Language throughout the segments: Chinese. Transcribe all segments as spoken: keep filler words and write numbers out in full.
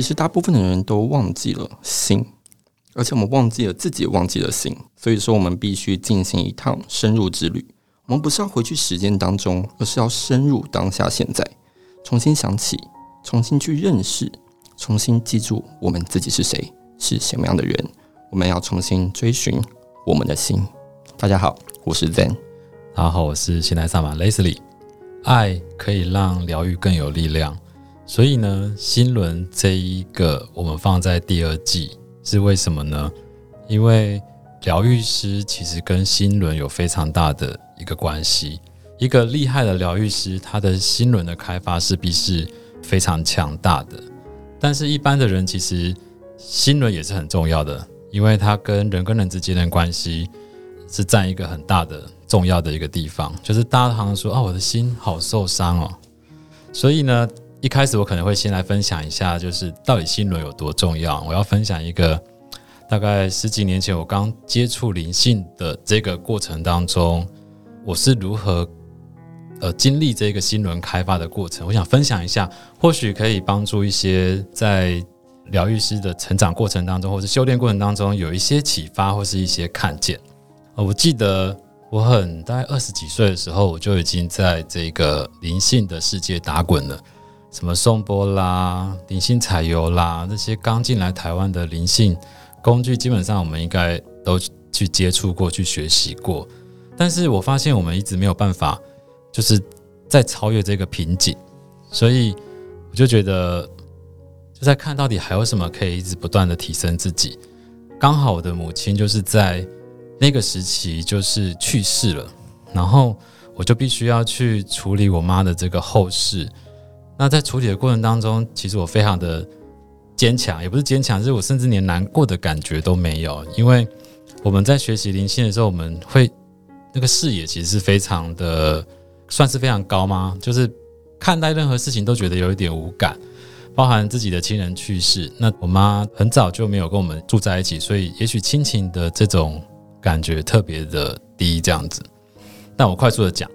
其实大部分的人都忘记了心，而且我们忘记了自己也忘记了心。所以说我们必须进行一趟深入之旅，我们不是要回去时间当中，而是要深入当下现在，重新想起，重新去认识，重新记住我们自己是谁，是什么样的人。我们要重新追寻我们的心。大家好，我是 Zen。 大家好，我是现代萨满 Leslie。 爱可以让疗愈更有力量，所以呢，心轮这一个我们放在第二季是为什么呢？因为疗愈师其实跟心轮有非常大的一个关系。一个厉害的疗愈师，他的心轮的开发势必是非常强大的。但是一般的人其实心轮也是很重要的，因为他跟人跟人之间的关系是占一个很大的重要的一个地方。就是大家常常说啊，我的心好受伤哦。所以呢，一开始我可能会先来分享一下，就是到底心轮有多重要。我要分享一个大概十几年前我刚接触灵性的这个过程当中，我是如何呃经历这个心轮开发的过程。我想分享一下，或许可以帮助一些在疗愈师的成长过程当中，或是修炼过程当中有一些启发或是一些看见。呃、我记得我很大概二十几岁的时候，我就已经在这个灵性的世界打滚了。什么颂钵啦、灵性彩油啦，这些刚进来台湾的灵性工具，基本上我们应该都去接触过、去学习过。但是我发现我们一直没有办法，就是在超越这个瓶颈。所以我就觉得，就在看到底还有什么可以一直不断的提升自己。刚好我的母亲就是在那个时期就是去世了，然后我就必须要去处理我妈的这个后事。那在处理的过程当中，其实我非常的坚强，也不是坚强，是我甚至连难过的感觉都没有。因为我们在学习灵性的时候，我们会那个视野其实是非常的，算是非常高吗？就是看待任何事情都觉得有一点无感，包含自己的亲人去世。那我妈很早就没有跟我们住在一起，所以也许亲情的这种感觉特别的低，这样子。但我快速的讲。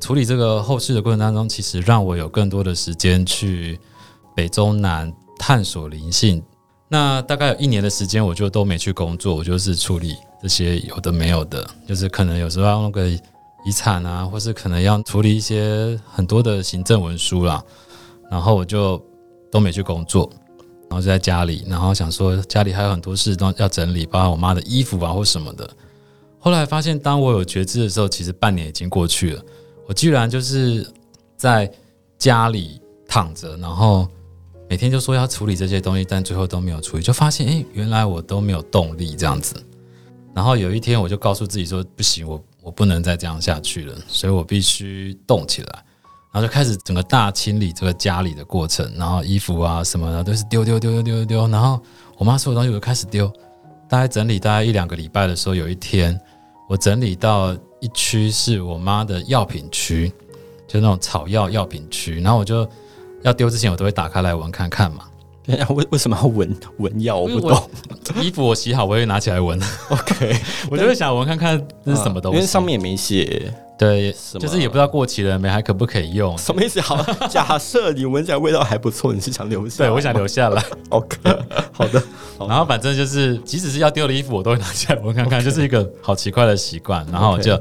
处理这个后事的过程当中，其实让我有更多的时间去北中南探索灵性。那大概有一年的时间，我就都没去工作，我就是处理这些有的没有的，就是可能有时候要弄个遗产啊，或是可能要处理一些很多的行政文书啦。然后我就都没去工作，然后就在家里，然后想说家里还有很多事都要整理，包括我妈的衣服啊或什么的。后来发现，当我有觉知的时候，其实半年已经过去了。我居然就是在家里躺着，然后每天就说要处理这些东西，但最后都没有处理，就发现哎，原来我都没有动力这样子。然后有一天我就告诉自己说，不行，我我不能再这样下去了，所以我必须动起来。然后就开始整个大清理这个家里的过程，然后衣服啊什么的都是丢丢丢丢丢丢，然后我妈所有东西我就开始丢。大概整理大概一两个礼拜的时候，有一天我整理到一区是我妈的药品区，就那种草药药品区。然后我就要丢之前，我都会打开来闻看看嘛。为什么要闻闻药？我不懂。衣服我洗好，我会拿起来闻。OK， 我就会想闻看看这是什么东西，啊，因为上面也没写。对，就是也不知道过期了没，还可不可以用？什么意思？好，假设你闻起来味道还不错，你是想留下来？对，我想留下来。OK， 好的。然后反正就是，即使是要丢的衣服，我都会拿起来闻看看， okay. 就是一个好奇怪的习惯。然后我就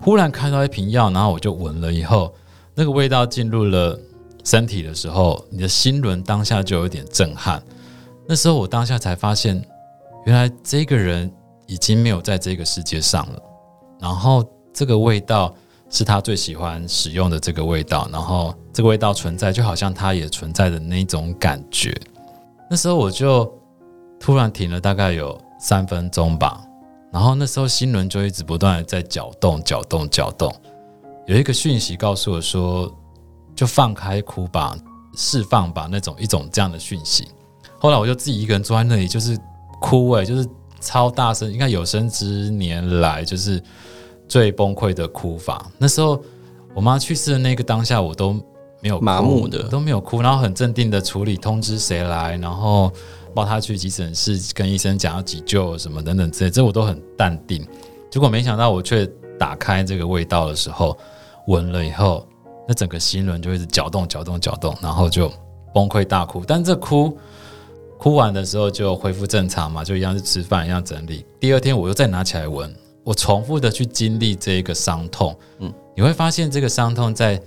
忽然看到一瓶药，然后我就闻了以后，那个味道进入了身体的时候，你的心轮当下就有点震撼。那时候我当下才发现，原来这个人已经没有在这个世界上了。然后这个味道是他最喜欢使用的这个味道，然后这个味道存在，就好像他也存在的那种感觉。那时候我就突然停了大概有三分钟吧，然后那时候心轮就一直不断的在搅动搅动搅动，有一个讯息告诉我说，就放开哭吧，释放吧，那种一种这样的讯息。后来我就自己一个人坐在那里，就是哭，欸，就是超大声，应该有生之年来就是最崩溃的哭法。那时候我妈去世的那个当下，我都没有哭，麻木的都没有哭，然后很镇定的处理，通知谁来，然后抱他去急诊室跟医生讲要急救什么等等之类，这我都很淡定。结果没想到我却打开这个味道的时候，闻了以后，那整个心轮就一直搅动搅动搅动，然后就崩溃大哭。但这哭哭完的时候就恢复正常嘛，就一样是吃饭，一样整理。第二天我又再拿起来闻，我重复的去经历这个伤痛，嗯，你会发现这个伤痛在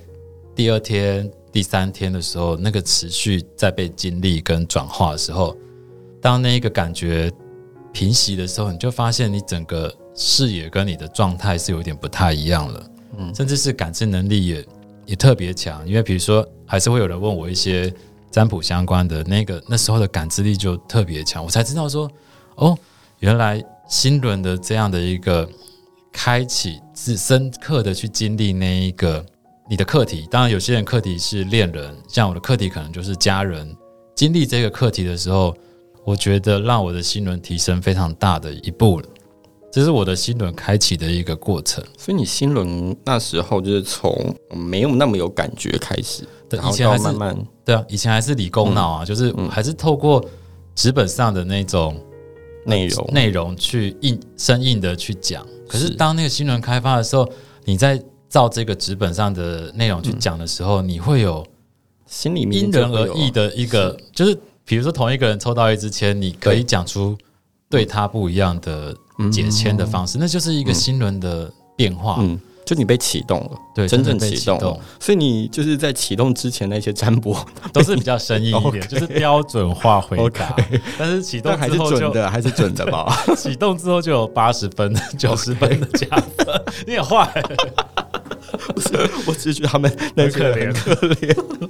第二天第三天的时候，那个持续在被经历跟转化的时候，当那个感觉平息的时候，你就发现你整个视野跟你的状态是有点不太一样了，嗯，甚至是感知能力也也特别强。因为比如说还是会有人问我一些占卜相关的，那个那时候的感知力就特别强，我才知道说哦，原来心轮的这样的一个开启是深刻的去经历那一个你的课题。当然有些人课题是恋人，像我的课题可能就是家人。经历这个课题的时候，我觉得让我的心轮提升非常大的一步了，这是我的心轮开启的一个过程。所以你心轮那时候就是从没有那么有感觉开始，然后到慢慢，对啊，以前还是理工脑啊，嗯，就是还是透过纸本上的那种内容内容去硬生硬的去讲。可是当那个心轮开发的时候，你在照这个纸本上的内容去讲的时候，嗯，你会有心里面因人而异的一个，是就是比如说同一个人抽到一支签，你可以讲出对他不一样的解签的方式，嗯，那就是一个心轮的变化，嗯嗯，就你被启动了，对，真正启动了。所以你就是在启动之前那些占卜都是比较生硬一点，okay， 就是标准化回答，okay， 但是启动之后就还是准的，还是准的吧。启动之后就有八十分、九十分的加分，okay， 你也坏，欸。不是，我只是觉得他们那个人很可怜。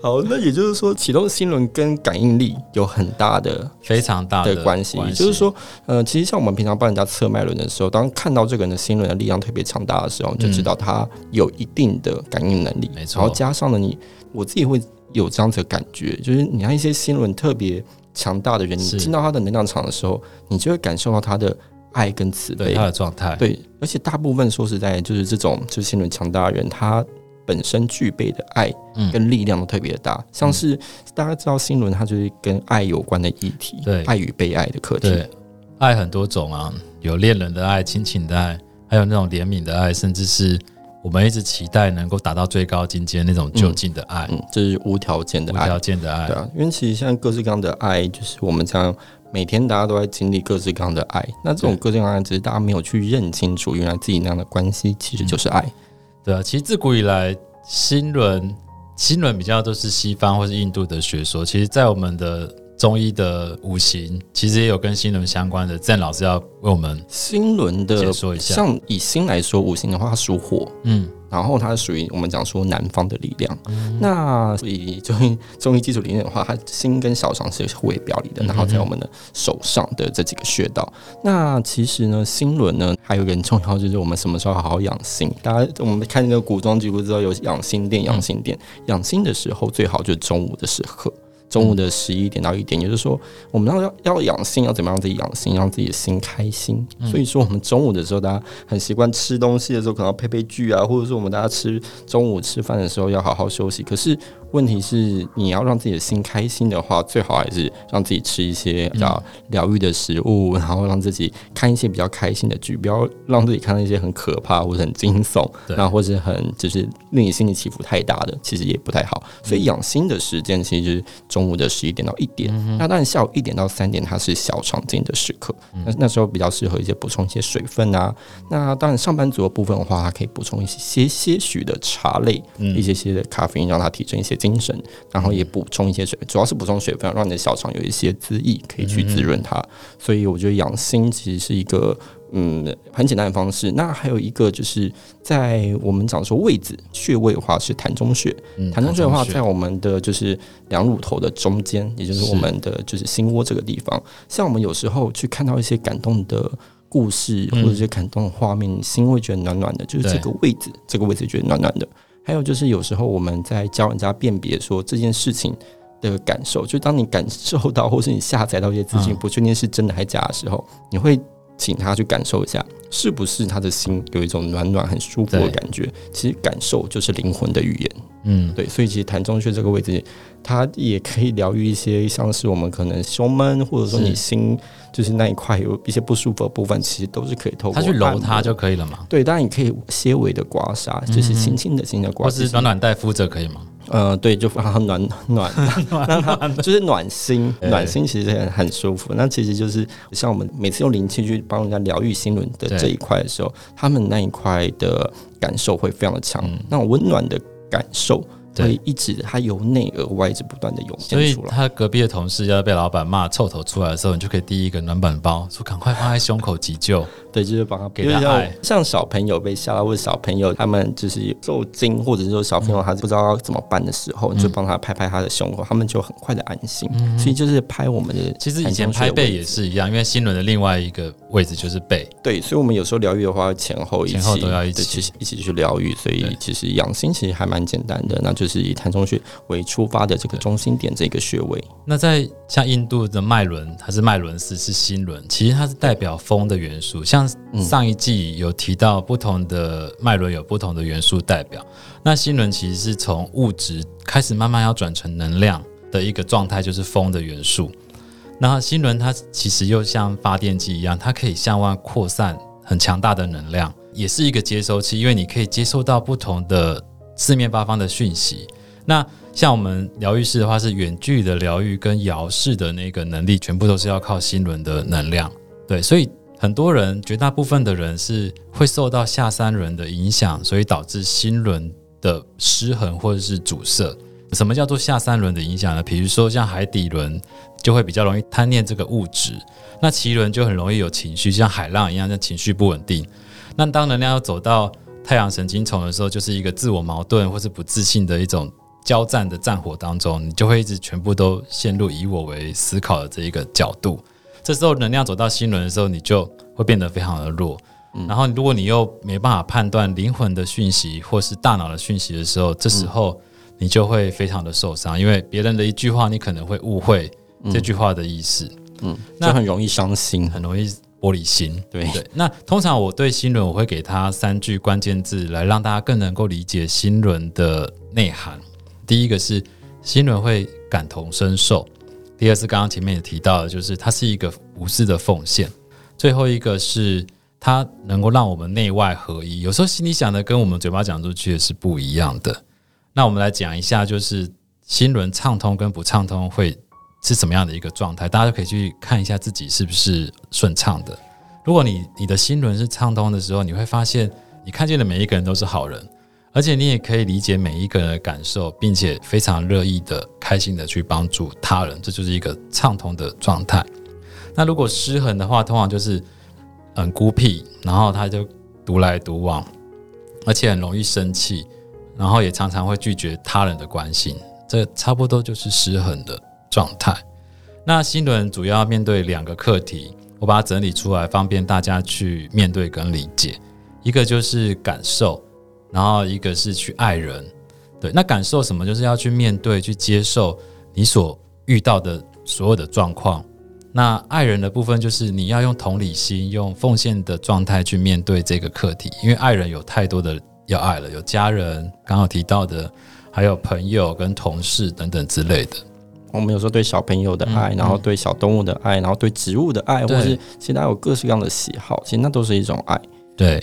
好，那也就是说，启动心轮跟感应力有很大的、非常大的关系。就是说，呃，其实像我们平常帮人家测脉轮的时候，当看到这个人的心轮的力量特别强大的时候，就知道他有一定的感应能力。没错，然后加上了你，我自己会有这样子的感觉，就是你看一些心轮特别强大的人，你进到他的能量场的时候，你就会感受到他的爱跟慈悲，对他的状态，对，而且大部分说实在，就是这种就是心轮强大的人，他本身具备的爱跟力量都特别大，嗯，像是大家知道心轮，它就是跟爱有关的议题，对，爱与被爱的课题，对，爱很多种啊，有恋人的爱、亲情的爱，还有那种怜悯的爱，甚至是我们一直期待能够达到最高境界那种究竟的爱，嗯嗯，这是无条件的爱，无条件的爱，对啊，因为其实现在各式各样的爱，就是我们这样。每天大家都在经历各式各样的爱，那这种各式各样的，只是大家没有去认清楚，原来自己那样的关系其实就是爱，嗯，对啊。其实自古以来，心轮心轮比较都是西方或是印度的学说。其实，在我们的中医的五行，其实也有跟心轮相关的。Zen老师要为我们心轮的解说一下。像以心来说，五行的话，它属火，嗯，然后它属于我们讲说南方的力量，嗯，那所以中医基础理念的话，它心跟小肠是互为表里的，然后在我们的手上的这几个穴道，嗯，那其实呢心轮呢还有一个很重要，就是我们什么时候好好养心。大家我们看那个古装剧不知道有养心殿，养心殿养心的时候最好就是中午的时刻，中午的十一点到一点，也就是说，我们要要养心，要怎么样自己养心，让自己的心开心。嗯，所以说，我们中午的时候，大家很习惯吃东西的时候，可能要配配剧啊，或者说我们大家吃中午吃饭的时候要好好休息。可是问题是，你要让自己的心开心的话，最好还是让自己吃一些比较疗愈的食物，嗯，然后让自己看一些比较开心的剧，不要让自己看到一些很可怕或者很惊悚，那或者很就是令你心理起伏太大的，其实也不太好。所以养心的时间其实就是中。中午的十一点到一点，嗯，那当然下午一点到三点，它是小肠经的时刻，嗯，那, 那时候比较适合一些补充一些水分啊。那当然上班族的部分的话，它可以补充一些些许的茶类，嗯，一些些的咖啡因，让它提升一些精神，然后也补充一些水，主要是补充水分，让你的小肠有一些滋益可以去滋润它，嗯。所以我觉得养心其实是一个。嗯，很简单的方式。那还有一个就是在我们讲说位置穴位的话是膻中穴，膻中穴的话在我们的就是两乳头的中间，也就是我们的就是心窝这个地方。像我们有时候去看到一些感动的故事或者是感动的画面，嗯，心会觉得暖暖的，就是这个位置，这个位置觉得暖暖的。还有就是有时候我们在教人家辨别说这件事情。的感受，就当你感受到或是你下载到一些资讯，嗯，不确定是真的还假的时候，你会。请他去感受一下，是不是他的心有一种暖暖、很舒服的感觉？其实感受就是灵魂的语言，嗯，对。所以其实膻中穴这个位置，它也可以疗愈一些，像是我们可能胸闷，或者说你心就是那一块有一些不舒服的部分，其实都是可以透过它去揉它就可以了嘛。对，当然你可以些微的刮痧，就是轻轻的、轻轻的刮痧，嗯，或是暖暖带敷着可以吗？呃，对，就让它暖暖，让它就是暖心，暖心其实很舒服。那其实就是像我们每次用灵气去帮人家疗愈心轮的这一块的时候，他们那一块的感受会非常的强，嗯、那种温暖的感受。会一直它由内而外一直不断的涌现出来，所以他隔壁的同事要被老板骂臭头出来的时候，你就可以递一个暖板包，说赶快放在胸口急救。对，就是帮他给他爱。像小朋友被吓到，或者小朋友他们就是受惊，或者说小朋友他不知道怎么办的时候，嗯、你就帮他拍拍他的胸口，他们就很快的安心。嗯、所以就是拍我们的，其实以前拍背也是一样，因为心轮的另外一个位置就是背。对，所以我们有时候疗愈的话，前后一起，前后都要一起一起去疗愈。所以其实养心其实还蛮简单的，那就。就是以膻中穴为出发的这个中心点这个穴位。那在像印度的脉轮，它是脉轮寺是心轮，其实它是代表风的元素。像上一季有提到，不同的脉轮有不同的元素代表。那心轮其实是从物质开始慢慢要转成能量的一个状态，就是风的元素。那心轮它其实又像发电机一样，它可以向外扩散很强大的能量，也是一个接收器，因为你可以接收到不同的四面八方的讯息。那像我们疗愈师的话，是远距离的疗愈跟遥视的那个能力，全部都是要靠心轮的能量。对，所以很多人，绝大部分的人是会受到下三轮的影响，所以导致心轮的失衡或者是阻塞。什么叫做下三轮的影响呢？比如说像海底轮就会比较容易贪恋这个物质，那脐轮就很容易有情绪，像海浪一样，像情绪不稳定。那当能量要走到太阳神经丛的时候，就是一个自我矛盾或是不自信的一种交战的战火当中，你就会一直全部都陷入以我为思考的这一个角度。这时候能量走到心轮的时候，你就会变得非常的弱。嗯、然后如果你又没办法判断灵魂的讯息或是大脑的讯息的时候，这时候你就会非常的受伤，因为别人的一句话你可能会误会这句话的意思。嗯，那就很容易伤心，很容易玻璃心。 对, 对那通常我对心轮我会给他三句关键字，来让大家更能够理解心轮的内涵。第一个是心轮会感同身受，第二是刚刚前面也提到的，就是它是一个无私的奉献，最后一个是它能够让我们内外合一。有时候心里想的跟我们嘴巴讲出去的是不一样的。那我们来讲一下，就是心轮畅通跟不畅通会是什么样的一个状态，大家就可以去看一下自己是不是顺畅的。如果 你, 你的心轮是畅通的时候，你会发现你看见的每一个人都是好人，而且你也可以理解每一个人的感受，并且非常乐意的开心的去帮助他人，这就是一个畅通的状态。那如果失衡的话，通常就是很孤僻，然后他就独来独往，而且很容易生气，然后也常常会拒绝他人的关心，这差不多就是失衡的状态。那心轮主要面对两个课题，我把它整理出来方便大家去面对跟理解。一个就是感受，然后一个是去爱人。对，那感受什么？就是要去面对去接受你所遇到的所有的状况。那爱人的部分就是你要用同理心用奉献的状态去面对这个课题，因为爱人有太多的要爱了，有家人刚好提到的，还有朋友跟同事等等之类的。我们有时候对小朋友的爱，嗯嗯、然后对小动物的爱，然后对植物的爱，或是其实大家有各式各样的喜好，其实那都是一种爱。对，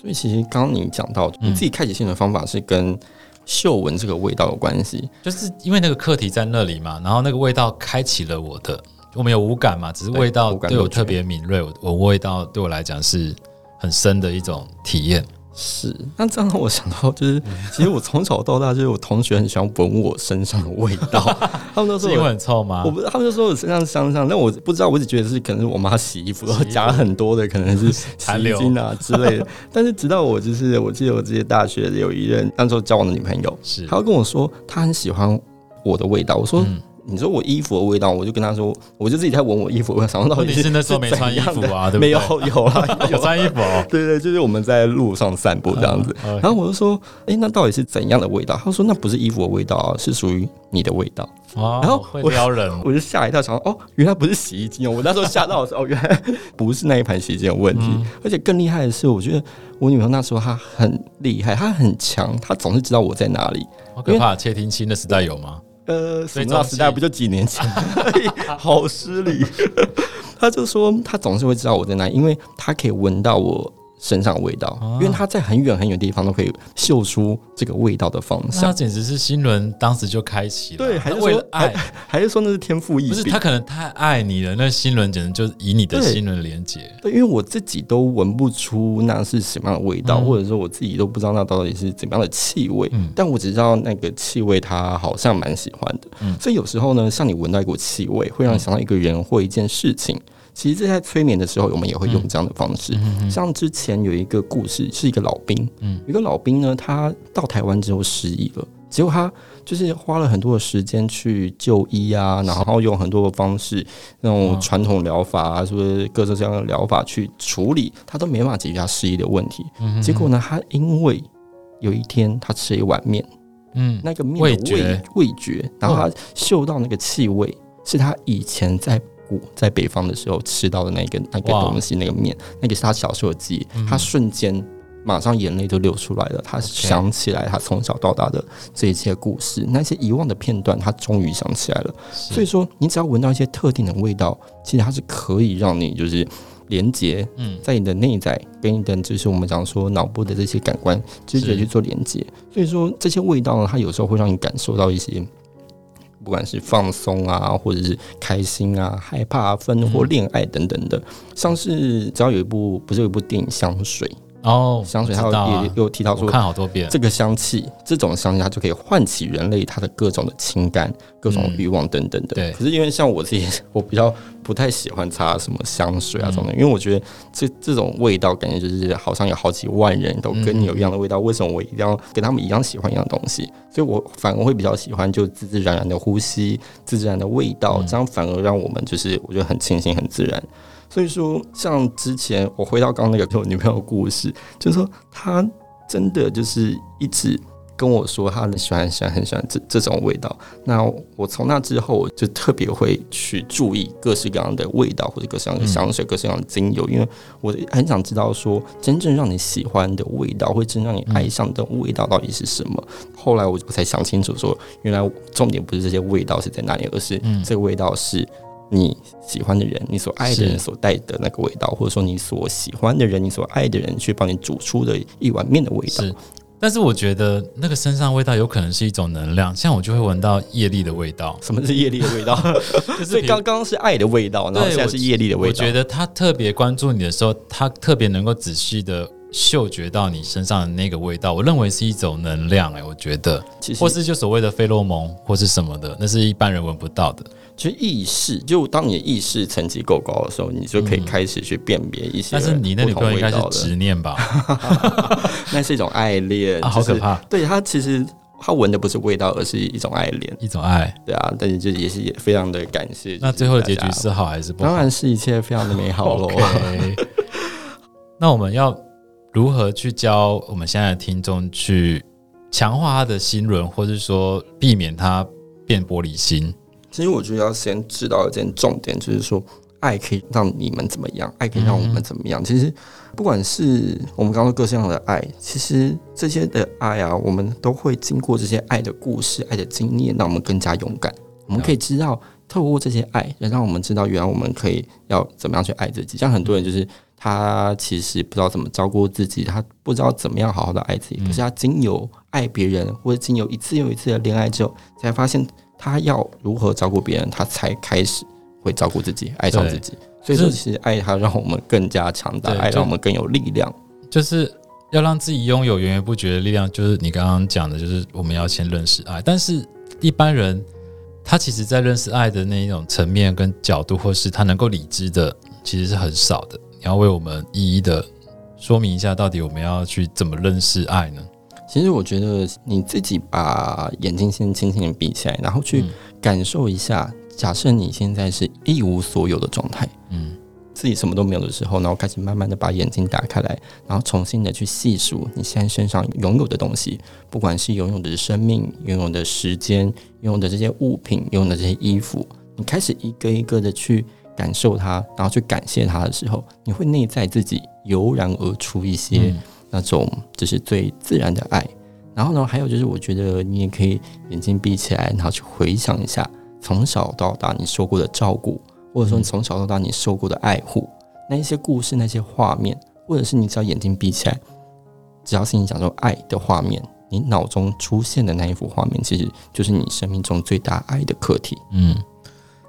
所以其实刚刚你讲到，嗯、你自己开启心轮的方法是跟嗅闻这个味道有关系，就是因为那个课题在那里嘛，然后那个味道开启了我的，我们有五感嘛，只是味道对我特别敏锐，我味道对我来讲是很深的一种体验。是，那这样让我想到，就是其实我从小到大，就是我同学很喜欢闻我身上的味道，他们都说我是因为很臭吗？我不，他们就说我身上香香，但我不知道，我只觉得是可能是我妈洗衣服然后加了很多的，可能是洗衣精啊之类的。但是直到我就是，我记得我之前大学有一任那时候交往的女朋友，她要跟我说她很喜欢我的味道，我说。嗯你说我衣服的味道，我就跟他说，我就自己在闻我衣服的味道，想到底是那时候没穿衣服啊，对不对？没有，有啊，有, 啊有穿衣服哦。对对，就是我们在路上散步这样子，嗯、然后我就说，哎、欸，那到底是怎样的味道？他说那不是衣服的味道啊，是属于你的味道。哦、然后我会撩人，我就吓一跳，想哦，原来不是洗衣精哦，我那时候吓到的时候，哦，原来不是那一盘洗衣精有问题。嗯、而且更厉害的是，我觉得我女朋友那时候她很厉害，她很强，她总是知道我在哪里。好可怕，窃听器那时代有吗？呃，什么时代不就几年前？好失礼。他就说，他总是会知道我在哪，因为他可以闻到我身上的味道、啊、因为它在很远很远的地方都可以嗅出这个味道的方向。那简直是心轮当时就开启了。对，还是说爱，还是说那是天赋异禀？不是，他可能太爱你了，那心轮简直就是以你的心轮连接。 对, 对，因为我自己都闻不出那是什么样的味道、嗯、或者说我自己都不知道那到底是怎么样的气味、嗯、但我只知道那个气味他好像蛮喜欢的、嗯、所以有时候呢，像你闻到一股气味会让你想到一个人或一件事情、嗯嗯，其实在催眠的时候我们也会用这样的方式、嗯嗯嗯、像之前有一个故事是一个老兵、嗯、有一个老兵呢，他到台湾之后失忆了，结果他就是花了很多的时间去就医啊，然后用很多的方式，那种传统疗法啊，是不是各种这样的疗法去处理，他都没办法解决他失忆的问题、嗯嗯、结果呢，他因为有一天他吃了一碗面、嗯、那个面的 味, 味觉, 味觉然后他嗅到那个气味、嗯、是他以前在在北方的时候吃到的那个那个东西，那个面，那个是他小时候的记忆、嗯、他瞬间马上眼泪都流出来了，他想起来他从小到大的这一切故事、okay. 那些遗忘的片段他终于想起来了。所以说你只要闻到一些特定的味道，其实它是可以让你就是连接在你的内在跟你的就是我们讲说脑部的这些感官直接去做连接。所以说这些味道呢，它有时候会让你感受到一些不管是放松啊，或者是开心啊、害怕、啊、愤或恋爱等等的、嗯，像是只要有一部，不是有一部电影《香水》哦，香水它有、啊、又提到说，我看好多遍这个香气，这种香气它就可以唤起人类它的各种的情感、各种欲望等等的。嗯、对，可是因为像我自己，我比较不太喜欢擦什么香水啊什么的、嗯，因为我觉得这这种味道感觉就是好像有好几万人都跟你有一样的味道，嗯、为什么我一定要跟他们一样喜欢一样的东西？所以我反而会比较喜欢就自自然然的呼吸，自自然的味道，这样反而让我们就是我觉得很清新很自然。所以说像之前我回到刚刚那个我女朋友的故事，就是说她真的就是一直跟我说她很喜欢很喜欢很喜欢 这, 这种味道。那我从那之后我就特别会去注意各式各样的味道，或者各式各样的香水、嗯、各式各样的精油，因为我很想知道说真正让你喜欢的味道，或者真正让你爱上的味道到底是什么、嗯、后来我才想清楚说原来重点不是这些味道是在哪里，而是这个味道是你喜欢的人，你所爱的人所带的那个味道，或者说你所喜欢的人，你所爱的人去帮你煮出的一碗面的味道。是，但是我觉得那个身上味道有可能是一种能量，像我就会闻到业力的味道。什么是业力的味道？就是所以刚刚是爱的味道，然后现在是业力的味道。 我, 我觉得他特别关注你的时候，他特别能够仔细的嗅觉到你身上的那个味道，我认为是一种能量、欸、我觉得或是就所谓的费洛蒙或是什么的，那是一般人闻不到的。就意识，就当你的意识层级够高的时候，你就可以开始去辨别一些、嗯、但是你那女朋友应该是执念吧？那是一种爱恋、啊就是、好可怕。对，他其实他闻的不是味道，而是一种爱恋，一种爱。对啊，但是就也是也非常的感谢。那最后的结局是好还是不好？当然是一切非常的美好咯。okay, 那我们要如何去教我们现在的听众去强化他的心轮，或是说避免他变玻璃心？其实我觉得要先知道一件重点，就是说爱可以让你们怎么样，爱可以让我们怎么样、嗯、其实不管是我们刚刚说各式各样的爱，其实这些的爱啊，我们都会经过这些爱的故事、爱的经验，让我们更加勇敢。我们可以知道透过这些爱让我们知道原来我们可以要怎么样去爱自己。像很多人就是他其实不知道怎么照顾自己，他不知道怎么样好好的爱自己、嗯、可是他经由爱别人，或者经由一次又一次的恋爱之后，才发现他要如何照顾别人，他才开始会照顾自己，爱上自己。所以说其实爱他让我们更加强大，爱让我们更有力量，就是要让自己拥有源源不绝的力量。就是你刚刚讲的，就是我们要先认识爱。但是一般人他其实在认识爱的那一种层面跟角度，或是他能够理知的其实是很少的。你要为我们一一的说明一下，到底我们要去怎么认识爱呢？其实我觉得你自己把眼睛先轻轻的闭起来，然后去感受一下、嗯、假设你现在是一无所有的状态，嗯，自己什么都没有的时候，然后开始慢慢的把眼睛打开来，然后重新的去细数你现在身上拥有的东西，不管是拥有的生命、拥有的时间、拥有的这些物品、拥有的这些衣服，你开始一个一个的去感受它，然后去感谢它的时候，你会内在自己油然而出一些、嗯那种就是最自然的爱。然后呢，还有就是我觉得你也可以眼睛闭起来，然后去回想一下从小到大你受过的照顾，或者说从小到大你受过的爱护，那一些故事、那些画面，或者是你只要眼睛闭起来，只要是你讲说爱的画面，你脑中出现的那一幅画面，其实就是你生命中最大爱的课题。嗯，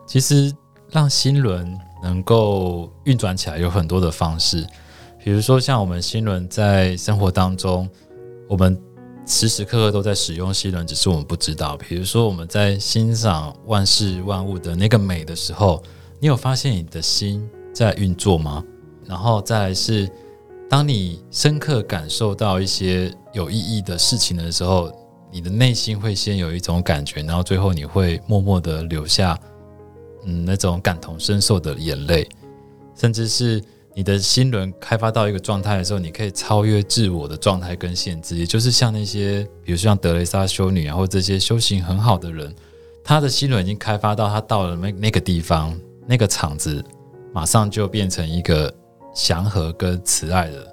其实让心轮能够运转起来有很多的方式，比如说像我们心轮在生活当中，我们时时刻刻都在使用心轮，只是我们不知道。比如说我们在欣赏万事万物的那个美的时候，你有发现你的心在运作吗？然后再来是当你深刻感受到一些有意义的事情的时候，你的内心会先有一种感觉，然后最后你会默默的流下嗯，那种感同身受的眼泪，甚至是你的心轮开发到一个状态的时候，你可以超越自我的状态跟限制，也就是像那些比如像德雷莎修女，然后这些修行很好的人，她的心轮已经开发到她到了那个地方，那个场子马上就变成一个祥和跟慈爱的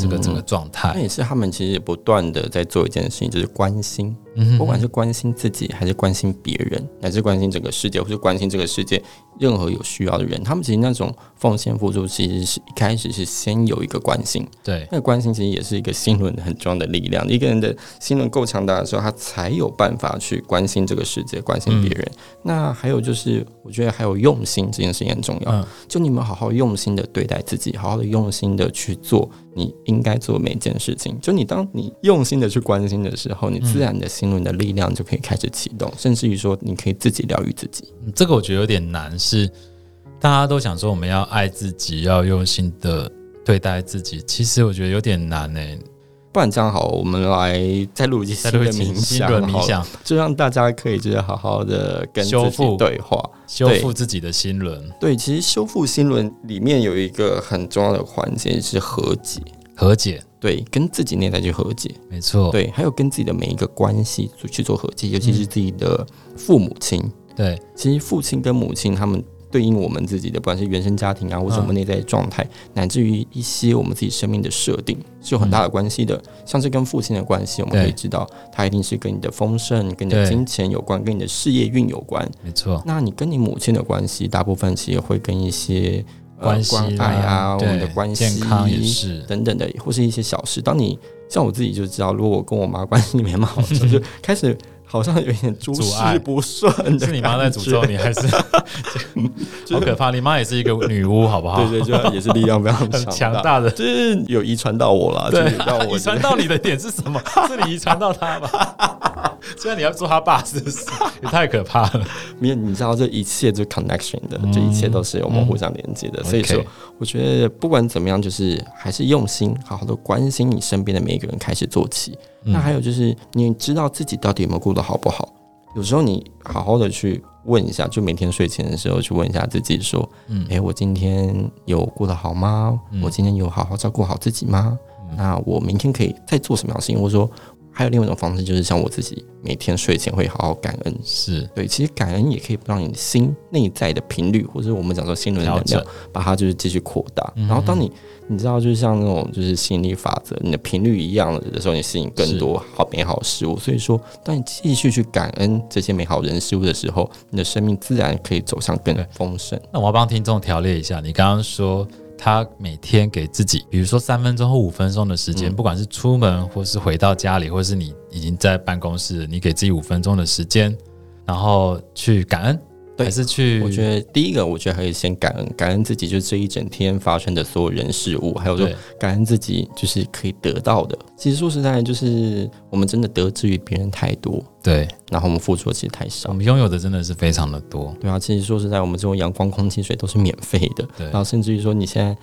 这个整个状态。那也是他们其实不断的在做一件事情，就是关心，不管是关心自己还是关心别人，乃至关心整个世界，或是关心这个世界任何有需要的人，他们其实那种奉献付出其实是一开始是先有一个关心。对，那个关心其实也是一个心轮很重要的力量，一个人的心轮够强大的时候，他才有办法去关心这个世界，关心别人、嗯、那还有就是我觉得还有用心这件事情很重要、嗯、就你们好好用心的对待自己，好好的用心的去做你应该做每件事情，就你当你用心的去关心的时候，你自然的心轮的力量就可以开始启动、嗯、甚至于说你可以自己疗愈自己、嗯、这个我觉得有点难，是大家都想说我们要爱自己，要用心的对待自己，其实我觉得有点难耶。不然这样好，我们来再录一期新的冥想，就让大家可以就是好好的跟自己对话，修复自己的心轮。对，其实修复心轮里面有一个很重要的环节是和解，和解，对，跟自己内在去和解，没错，对，还有跟自己的每一个关系去做和解，尤其是自己的父母亲、嗯、对，其实父亲跟母亲他们对应我们自己的不管是原生家庭啊，或是我们内在状态、嗯、乃至于一些我们自己生命的设定是有很大的关系的、嗯、像是跟父亲的关系，我们可以知道它一定是跟你的丰盛，跟你的金钱有关，跟你的事业运有关，没错。那你跟你母亲的关系大部分其实会跟一些、呃、关系、啊、关爱啊，我们的关系健康也是等等的，或是一些小事。当你像我自己就知道，如果我跟我妈关系没那么好，就开始好像有点诸事不顺的，是你妈在诅咒你还是好可怕，你妈也是一个女巫好不好？对对，就也是力量非常强大的，就是有遗传到我啦。对，遗传到你的点是什么？是你遗传到她吧？虽然你要做她爸是不是？也太可怕了。你知道这一切就 connection 的，这一切都是我们互相连接的，所以说我觉得不管怎么样，就是还是用心好好的关心你身边的每一个人开始做起。那还有就是你知道自己到底有没有顾得好不好，有时候你好好的去问一下，就每天睡前的时候去问一下自己说、嗯欸、我今天有顾得好吗、嗯、我今天有好好照顾好自己吗、嗯、那我明天可以再做什么样的事情，或者说还有另外一种方式，就是像我自己每天睡前会好好感恩，是对，其实感恩也可以让你心内在的频率，或者我们讲说心轮能量，把它就是继续扩大、嗯、然后当你你知道就是像那种就是吸引力法则，你的频率一样的时候，你吸引更多好美好事物，所以说当你继续去感恩这些美好人事物的时候，你的生命自然可以走向更丰盛。那我要帮听众条列一下，你刚刚说他每天给自己比如说三分钟或五分钟的时间、嗯、不管是出门或是回到家里，或是你已经在办公室，你给自己五分钟的时间，然后去感恩。对，还是去，我觉得第一个我觉得还是先感恩，感恩自己就是这一整天发生的所有人事物，还有说感恩自己就是可以得到的。其实说实在就是我们真的得之于别人太多，对，然后我们付出的其实太少，我们拥有的真的是非常的多。对啊，其实说实在我们这种阳光空气水都是免费的，然后甚至于说你现在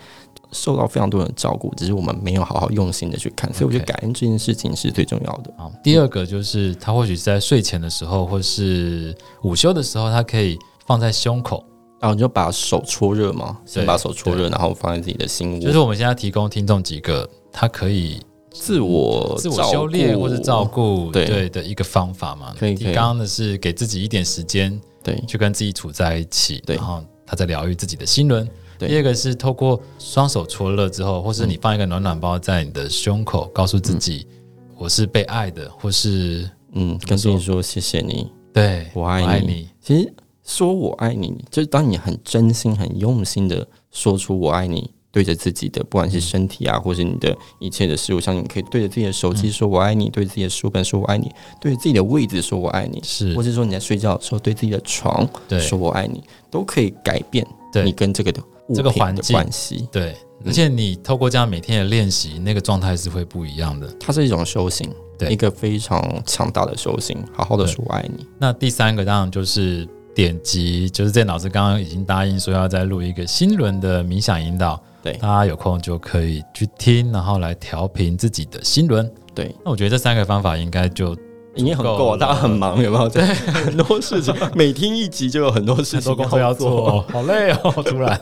受到非常多人的照顾，只是我们没有好好用心的去看，所以我觉得感恩这件事情是最重要的、okay. 第二个就是他或许是在睡前的时候或是午休的时候，他可以放在胸口，然后、啊、你就把手搓热嘛，先把手搓热，然后放在自己的心窝，就是我们现在提供听众几个他可以自我自我修炼或是照顾对的一个方法嘛。可以可以，你刚刚的是给自己一点时间，对，去跟自己处在一起，然后他在疗愈自己的心轮。第二个是透过双手搓热之后，或是你放一个暖暖包在你的胸口，告诉自己、嗯、我是被爱的，或是嗯，跟自己说谢谢你，对，我爱 你, 我爱你。其实说我爱你，就是当你很真心很用心的说出我爱你对着自己的不管是身体啊或是你的一切的事物，像你可以对着自己的手机说我爱你，对着自己的书本说我爱你，对着自己的位置说我爱你，是或是说你在睡觉的时候对自己的床说我爱你，都可以改变你跟这个的物品的关系。对，而且你透过这样每天的练习，那个状态是会不一样的。它是一种修行，一个非常强大的修行，好好的说我爱你。那第三个当然就是点击，就是Zen老师刚刚已经答应说要再录一个新轮的冥想引导，对，大家有空就可以去听，然后来调频自己的心轮。对，那我觉得这三个方法应该就已经很够了，大家很忙有没有？对，很多事情，每听一集就有很多事情，很多工作要做，好累哦，突然。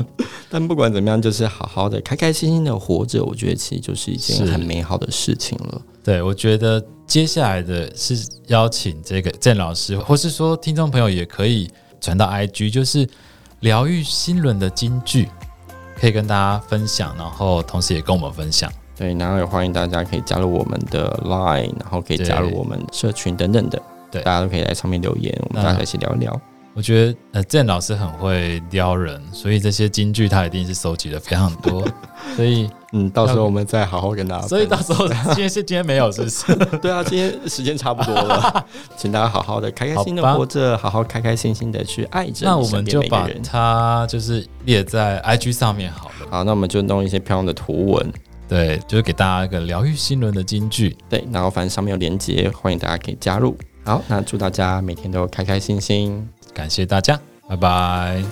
但不管怎么样，就是好好的、开开心心的活着，我觉得其实就是一件很美好的事情了。对，我觉得接下来的是邀请这个Zen老师，或是说听众朋友也可以传到 I G， 就是疗愈心轮的金句，可以跟大家分享，然后同时也跟我们分享。对，然后也欢迎大家可以加入我们的 LINE， 然后可以加入我们社群等等的，对，大家都可以在上面留言，我们大家一起聊一聊。我觉得呃Zen老师很会撩人，所以这些金句他一定是收集了非常多，所以嗯，到时候我们再好好跟大家。所以到时候今天是今天没有，是不是？对啊，今天时间差不多了，请大家好好的、开开心心的活着，好好开开心心的去爱着。那我们就把它就是列在 I G 上面好了。好，那我们就弄一些漂亮的图文。对，就是给大家一个疗愈心轮的金句。对，然后反正上面有连结，欢迎大家可以加入。好，那祝大家每天都开开心心，感谢大家，拜拜。